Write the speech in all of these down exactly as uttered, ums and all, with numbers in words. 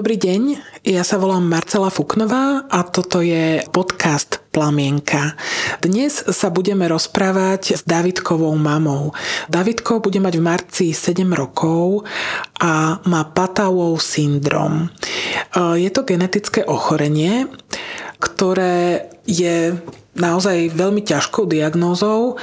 Dobrý deň, ja sa volám Marcela Fúknová a toto je podcast Plamienka. Dnes sa budeme rozprávať s Davidkovou mamou. Davidko bude mať v marci sedem rokov a má Patau syndróm. Je to genetické ochorenie, ktoré je naozaj veľmi ťažkou diagnózou,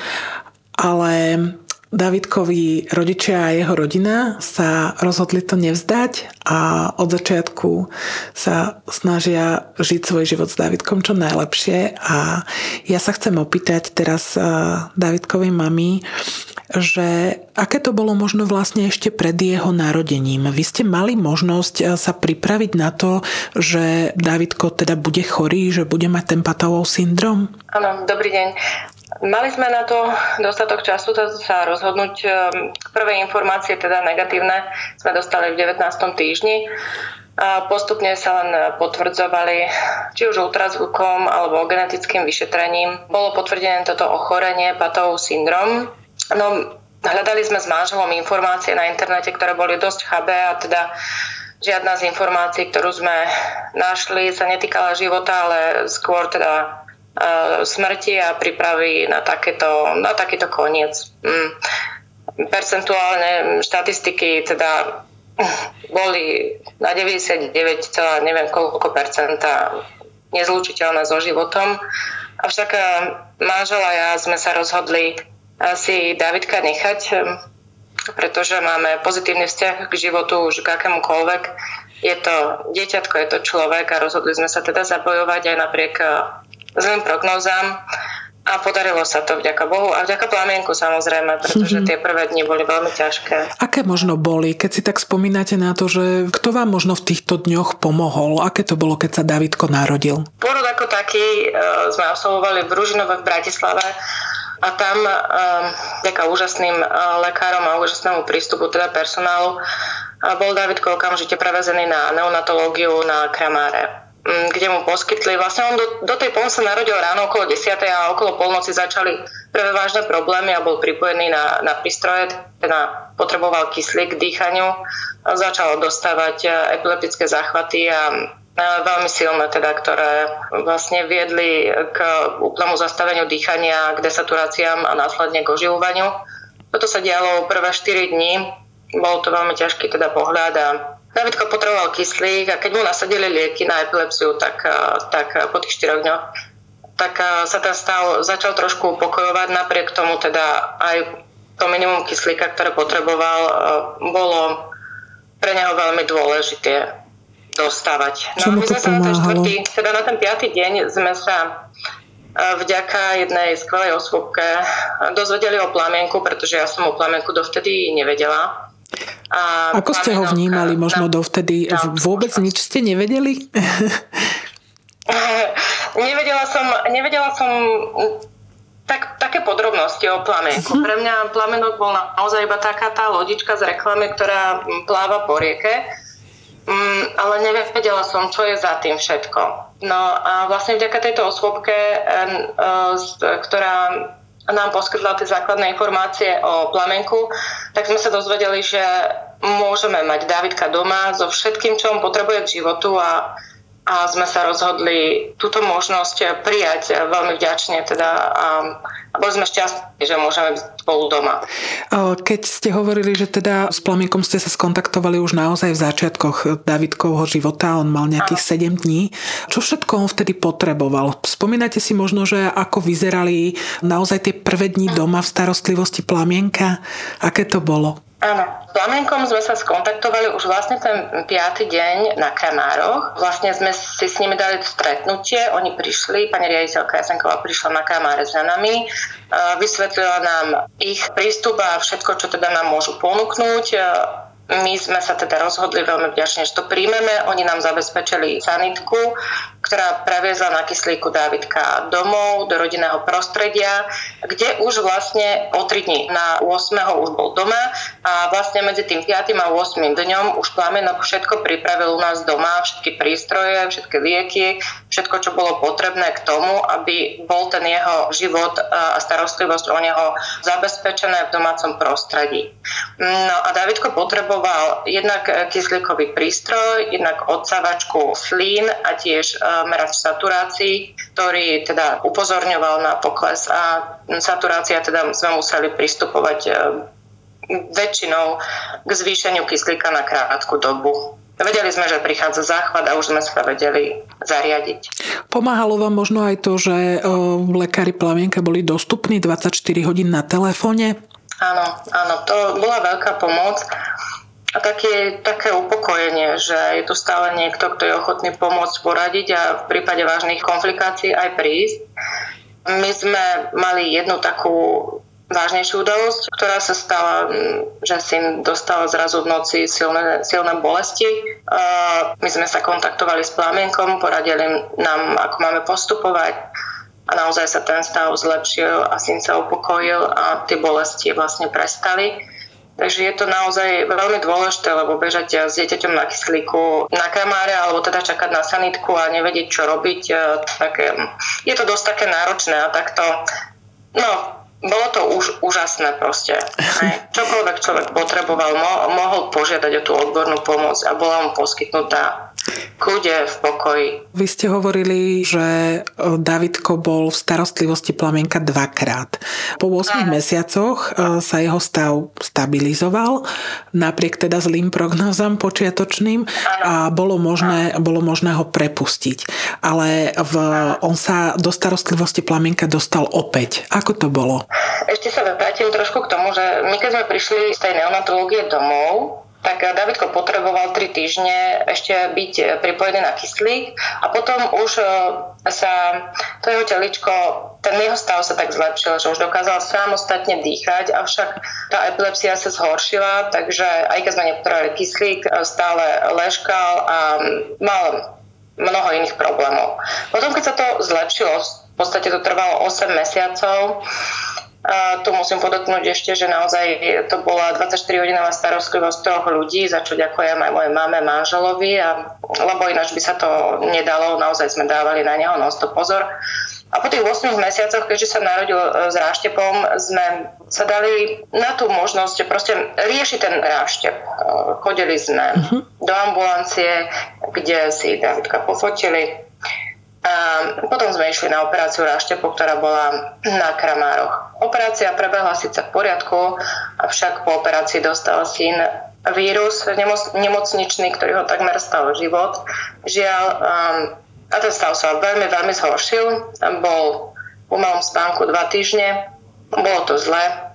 ale Davidkovi rodičia a jeho rodina sa rozhodli to nevzdať a od začiatku sa snažia žiť svoj život s Davidkom čo najlepšie. A ja sa chcem opýtať teraz Davidkovej mami, že aké to bolo možno vlastne ešte pred jeho narodením. Vy ste mali možnosť sa pripraviť na to, že Davidko teda bude chorý, že bude mať ten Patau syndróm? Áno, dobrý deň. Mali sme na to dostatok času sa rozhodnúť. Prvé informácie, teda negatívne, sme dostali v devätnástom týždni. A postupne sa len potvrdzovali, či už ultrazvukom alebo genetickým vyšetrením. Bolo potvrdené toto ochorenie, Patau syndróm. No, hľadali sme s manželom informácie na internete, ktoré boli dosť chabé a teda žiadna z informácií, ktorú sme našli, sa netýkala života, ale skôr teda smrti a prípravy na, takéto, na takýto koniec. Percentuálne štatistiky teda boli na deväťdesiatdeväť, neviem koľko percenta nezlučiteľné so životom. Avšak manžel a ja sme sa rozhodli si Davidka nechať, pretože máme pozitívny vzťah k životu už k akémukoľvek. Je to dieťatko, je to človek a rozhodli sme sa teda zabojovať aj napriek zlým prognózám a podarilo sa to, vďaka Bohu a vďaka Plamienku samozrejme, pretože tie prvé dni boli veľmi ťažké. Aké možno boli, keď si tak spomínate na to, že kto vám možno v týchto dňoch pomohol? Aké to bolo, keď sa Davidko narodil? Porod ako taký sme absolvovali v Ružinove v Bratislave a tam vďaka úžasným lekárom a úžasnému prístupu teda personálu bol Davidko okamžite prevezený na neonatológiu na Kramáre, kde mu poskytli. Vlastne on do, do tej pol sa narodil ráno okolo desiatej a okolo polnoci začali prvé vážne problémy a bol pripojený na, na prístroje, teda potreboval kyslík k dýchaniu, začal dostávať epileptické záchvaty a veľmi silné, teda, ktoré vlastne viedli k úplnému zastaveniu dýchania, k desaturáciám a následne k oživovaniu. Toto sa dialo prvé štyri dni, bol to veľmi ťažký teda pohľad a Davidko potreboval kyslík a keď mu nasadili lieky na epilepsiu, tak, tak po tých štyroch dňoch, tak sa ten stav začal trošku upokojovať. Napriek tomu teda aj to minimum kyslíka, ktoré potreboval, bolo pre neho veľmi dôležité dostávať. No a my sme sa na ten štvrtý, teda na ten piatý deň sme sa vďaka jednej skvelej osôbke dozvedeli o Plamienku, pretože ja som o Plamienku dovtedy nevedela. A ako ste ho vnímali možno dovtedy? Vôbec nič ste nevedeli? nevedela som, nevedela som tak, také podrobnosti o Plamienku. Uh-huh. Pre mňa Plamienok bol naozaj iba taká tá lodička z reklamy, ktorá pláva po rieke. Mm, ale nevedela som, čo je za tým všetko. No a vlastne vďaka tejto osôbke, ktorá nám poskytla tie základné informácie o Plamienku, tak sme sa dozvedeli, že môžeme mať Davidka doma so všetkým, čo on potrebuje k životu a, a sme sa rozhodli túto možnosť prijať veľmi vďačne teda a, a boli sme šťastní, že môžeme byť spolu doma. Keď ste hovorili, že teda s Plamienkom ste sa skontaktovali už naozaj v začiatkoch Davidkovho života, on mal nejakých sedem dní. Čo všetko on vtedy potreboval? Spomínate si možno, že ako vyzerali naozaj tie prvé dni doma v starostlivosti Plamienka? Aké to bolo? Áno, s Plamienkom sme sa skontaktovali už vlastne ten piaty deň na Kramároch. Vlastne sme si s nimi dali stretnutie, oni prišli, pani riaditeľka Jasenková prišla na Kramáre za nami, vysvetlila nám ich prístup a všetko, čo teda nám môžu ponúknuť. My sme sa teda rozhodli veľmi vďačne, že to príjmeme, oni nám zabezpečili sanitku, ktorá previezla na kyslíku Dávidka domov, do rodinného prostredia, kde už vlastne o tri dni na ôsmeho už bol doma a vlastne medzi tým piatym a ôsmym dňom už Plamienok všetko pripravil u nás doma, všetky prístroje, všetky lieky, všetko, čo bolo potrebné k tomu, aby bol ten jeho život a starostlivosť o neho zabezpečené v domácom prostredí. No a Dávidko potreboval jednak kyslíkový prístroj, jednak odsávačku slín a tiež merač saturácií, ktorý teda upozorňoval na pokles a saturácia, teda sme museli pristupovať väčšinou k zvýšeniu kyslíka na krátku dobu. Vedeli sme, že prichádza záchvat a už sme sa vedeli zariadiť. Pomáhalo vám možno aj to, že o, lekári Plamienka boli dostupní dvadsaťštyri hodín na telefóne? Áno, áno, to bola veľká pomoc a také, také upokojenie, že je tu stále niekto, kto je ochotný pomôcť, poradiť a v prípade vážnych komplikácií aj prísť. My sme mali jednu takú vážnejšiu udalosť, ktorá sa stala, že syn dostal zrazu v noci silné, silné bolesti. My sme sa kontaktovali s Plamienkom, poradili nám, ako máme postupovať a naozaj sa ten stav zlepšil a syn sa upokojil a tie bolesti vlastne prestali. Takže je to naozaj veľmi dôležité, lebo bežať s dieťaťom na kyslíku na Kramáre alebo teda čakať na sanitku a nevedieť, čo robiť, tak je to dosť také náročné a takto, no, bolo to už úžasné proste. Aj. Čokoľvek človek potreboval, mo- mohol požiadať o tú odbornú pomoc a bola mu poskytnutá kľude v pokoji. Vy ste hovorili, že Dávidko bol v starostlivosti Plamienka dvakrát. Po ôsmich mesiacoch sa jeho stav stabilizoval, napriek teda zlým prognózam počiatočným a bolo možné, bolo možné ho prepustiť. Ale v, on sa do starostlivosti Plamienka dostal opäť. Ako to bolo? Ešte sa vrátim trošku k tomu, že my keď sme prišli z tej neonatológie domov, tak Dávidko potreboval tri týždne ešte byť pripojený na kyslík a potom už sa to jeho teličko, ten jeho stav sa tak zlepšil, že už dokázal samostatne dýchať, avšak tá epilepsia sa zhoršila, takže aj keď sme nepotrebovali kyslík, stále ležkal a mal mnoho iných problémov. Potom, keď sa to zlepšilo, v podstate to trvalo osem mesiacov, a tu musím podotknúť ešte, že naozaj to bola dvadsaťštyri hodinová starostlivosť troch ľudí, za čo ďakujem aj mojej máme, manželovi, a, lebo ináč by sa to nedalo, naozaj sme dávali na neho non-stop pozor. A po tých ôsmich mesiacoch, keďže sa narodil s ráštepom, sme sa dali na tú možnosť proste riešiť ten ráštep. Chodili sme uh-huh. do ambulancie, kde si Dávidka pofotili. A potom sme išli na operáciu ráštepu, ktorá bola na Kramároch. Operácia prebehla síce v poriadku, avšak po operácii dostal syn vírus nemocničný, ktorý ho takmer stal život. Žiaľ, a ten stav sa veľmi, veľmi zhoršil. Bol v umelom spánku dva týždne, bolo to zlé.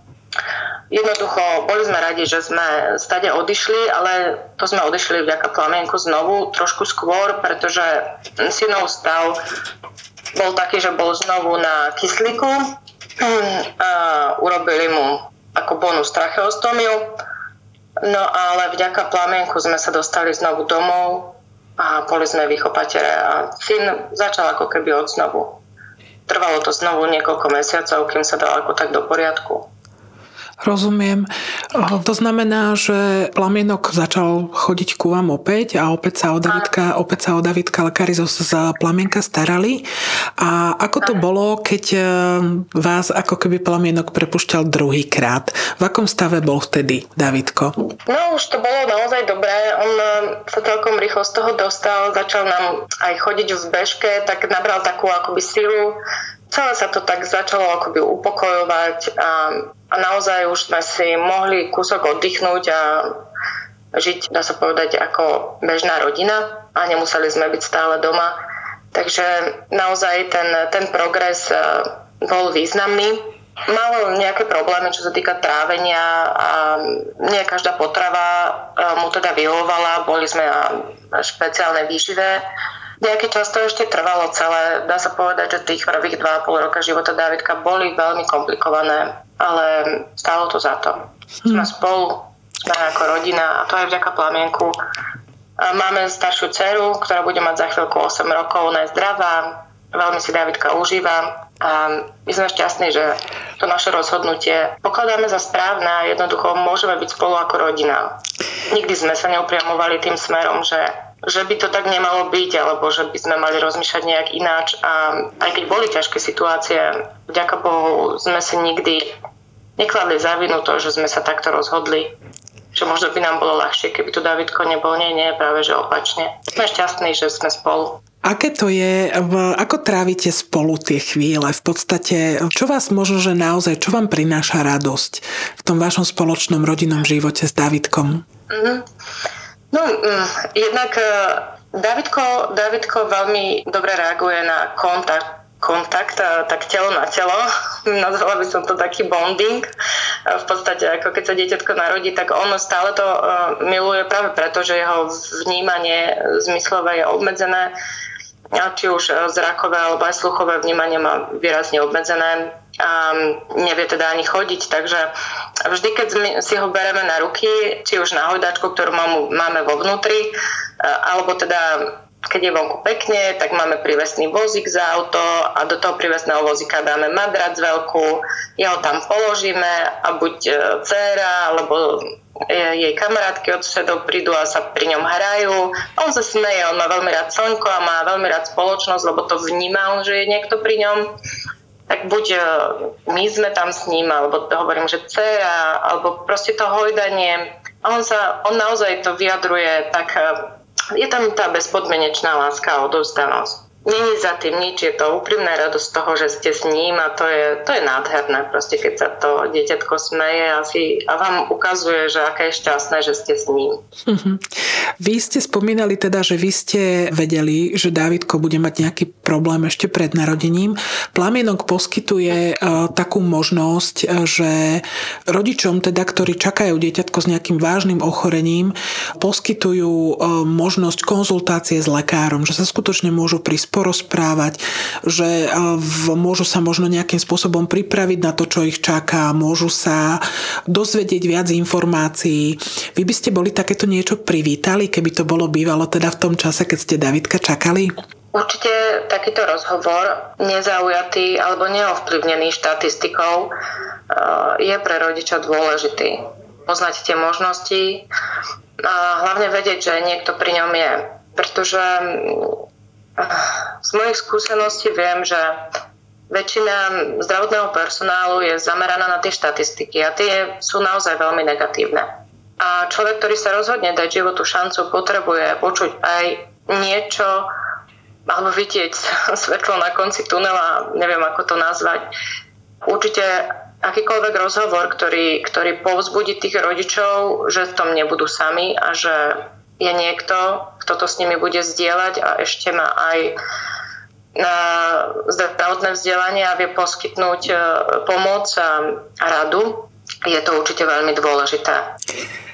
Jednoducho, boli sme radi, že sme stade odišli, ale to sme odišli vďaka Plamienku znovu, trošku skôr, pretože synov stav bol taký, že bol znovu na kyslíku a urobili mu ako bonus tracheostomiu. No ale vďaka Plamienku sme sa dostali znovu domov a boli sme v ich opatere a syn začal ako keby od znovu. Trvalo to znovu niekoľko mesiacov, kým sa dal ako tak do poriadku. Rozumiem. To znamená, že Plamienok začal chodiť ku vám opäť a opäť sa o Dávidka, opäť sa o Dávidka lekári z Plamienka starali. A ako to bolo, keď vás ako keby Plamienok prepušťal druhýkrát? V akom stave bol vtedy Dávidko? No už to bolo naozaj dobré. On sa celkom rýchlo z toho dostal. Začal nám aj chodiť v bežke, tak nabral takú akoby silu. Celé sa to tak začalo akoby upokojovať a, a naozaj už sme si mohli kúsok oddychnúť a žiť, dá sa povedať, ako bežná rodina a nemuseli sme byť stále doma. Takže naozaj ten, ten progres bol významný. Mal nejaké problémy, čo sa týka trávenia a nie každá potrava mu teda vyhovovala. Boli sme na špeciálnej výžive. Nejaký čas to ešte trvalo celé. Dá sa povedať, že tých prvých dva a pol roka života Dávidka boli veľmi komplikované, ale stálo to za to. Sme hmm. spolu, sme ako rodina a to aj vďaka Plamienku. A Máme staršiu dceru, ktorá bude mať za chvíľku osem rokov, ona je zdravá, veľmi si Dávidka užíva a my sme šťastní, že to naše rozhodnutie pokladáme za správne a jednoducho môžeme byť spolu ako rodina. Nikdy sme sa neupriamovali tým smerom, že, že by to tak nemalo byť alebo že by sme mali rozmýšľať nejak ináč a aj keď boli ťažké situácie, vďaka Bohu sme si nikdy nekladli za vinu to, že sme sa takto rozhodli. Že možno by nám bolo ľahšie, keby tu Dávidko nebol. Nie, nie, práve že opačne. Sme šťastní, že sme spolu. Aké to je, ako trávite spolu tie chvíle? V podstate, čo vás možno, že naozaj, čo vám prináša radosť v tom vašom spoločnom rodinnom živote s Dávidkom? Mm-hmm. No, mm, jednak Dávidko, Dávidko veľmi dobre reaguje na kontakt, kontakt, tak telo na telo. Nazvala by som to taký bonding. V podstate, ako keď sa dieťatko narodí, tak ono stále to miluje práve preto, že jeho vnímanie zmyslové je obmedzené. Či už zrakové alebo aj sluchové vnímanie má výrazne obmedzené. A nevie teda ani chodiť, takže vždy, keď si ho bereme na ruky, či už na hojdačku, ktorú máme vo vnútri, alebo teda keď je vonku pekne, tak máme prívesný vozík za auto a do toho prívesného vozíka dáme madrac veľkú, ja ho tam položíme a buď dcéra alebo jej kamarátky od susedov prídu a sa pri ňom hrajú. On sa smeje, on má veľmi rád slnko a má veľmi rád spoločnosť, lebo to vnímal, že je niekto pri ňom. Tak buď my sme tam s ním, alebo hovorím, že dcéra, alebo proste to hojdanie. A on sa, on naozaj to vyjadruje tak. Je tam tá bezpodmienečná láska a odovzdanosť. Není za tým nič, je to úprimná radosť z toho, že ste s ním a to je, to je nádherné, proste keď sa to dieťatko smeje a, si, a vám ukazuje, že aké je šťastné, že ste s ním. Uh-huh. Vy ste spomínali teda, že vy ste vedeli, že Dávidko bude mať nejaký problém ešte pred narodením. Plamienok poskytuje uh, takú možnosť, že rodičom, teda, ktorí čakajú dieťatko s nejakým vážnym ochorením, poskytujú uh, možnosť konzultácie s lekárom, že sa skutočne môžu prispôsobiť, porozprávať, že môžu sa možno nejakým spôsobom pripraviť na to, čo ich čaká, môžu sa dozvedieť viac informácií. Vy by ste boli takéto niečo privítali, keby to bolo bývalo teda v tom čase, keď ste Dávidka čakali? Určite takýto rozhovor, nezaujatý alebo neovplyvnený štatistikou, je pre rodiča dôležitý. Poznať tie možnosti a hlavne vedieť, že niekto pri ňom je. Pretože z mojich skúseností viem, že väčšina zdravotného personálu je zameraná na tie štatistiky a tie sú naozaj veľmi negatívne. A človek, ktorý sa rozhodne dať životu šancu, potrebuje počuť aj niečo alebo vidieť svetlo na konci tunela, neviem ako to nazvať. Určite akýkoľvek rozhovor, ktorý, ktorý povzbudí tých rodičov, že v tom nebudú sami a že je niekto, kto to s nimi bude zdieľať a ešte má aj zdravotné vzdelanie a vie poskytnúť pomoc a radu. Je to určite veľmi dôležité.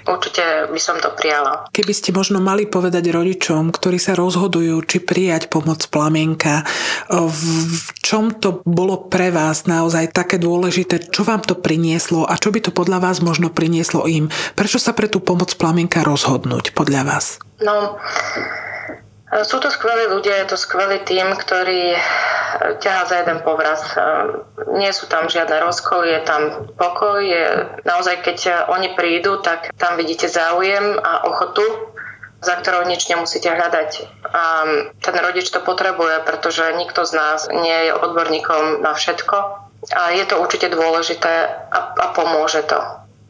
Určite by som to prijala. Keby ste možno mali povedať rodičom, ktorí sa rozhodujú, či prijať pomoc Plamienka, v čom to bolo pre vás naozaj také dôležité? Čo vám to prinieslo a čo by to podľa vás možno prinieslo im? Prečo sa pre tú pomoc Plamienka rozhodnúť podľa vás? No, sú to skvelí ľudia, je to skvelý tím, ktorý ťahá za jeden povraz. Nie sú tam žiadne rozkoly, je tam pokoj. Je, naozaj, keď oni prídu, tak tam vidíte záujem a ochotu, za ktorou nič nemusíte hľadať. A ten rodič to potrebuje, pretože nikto z nás nie je odborníkom na všetko. A je to určite dôležité a, a pomôže to.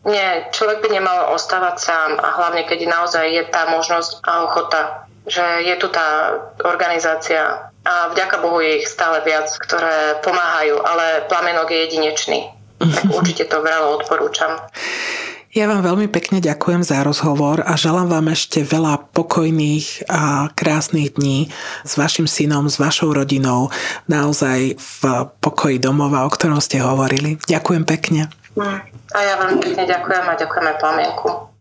Nie, človek by nemal ostávať sám a hlavne, keď naozaj je tá možnosť a ochota, že je tu tá organizácia a vďaka Bohu je ich stále viac, ktoré pomáhajú, ale Plamienok je jedinečný. Tak určite to veľa odporúčam. Ja vám veľmi pekne ďakujem za rozhovor a želám vám ešte veľa pokojných a krásnych dní s vašim synom, s vašou rodinou, naozaj v pokoji domova, o ktorom ste hovorili. Ďakujem pekne. A ja vám pekne ďakujem a ďakujem aj Plamienku.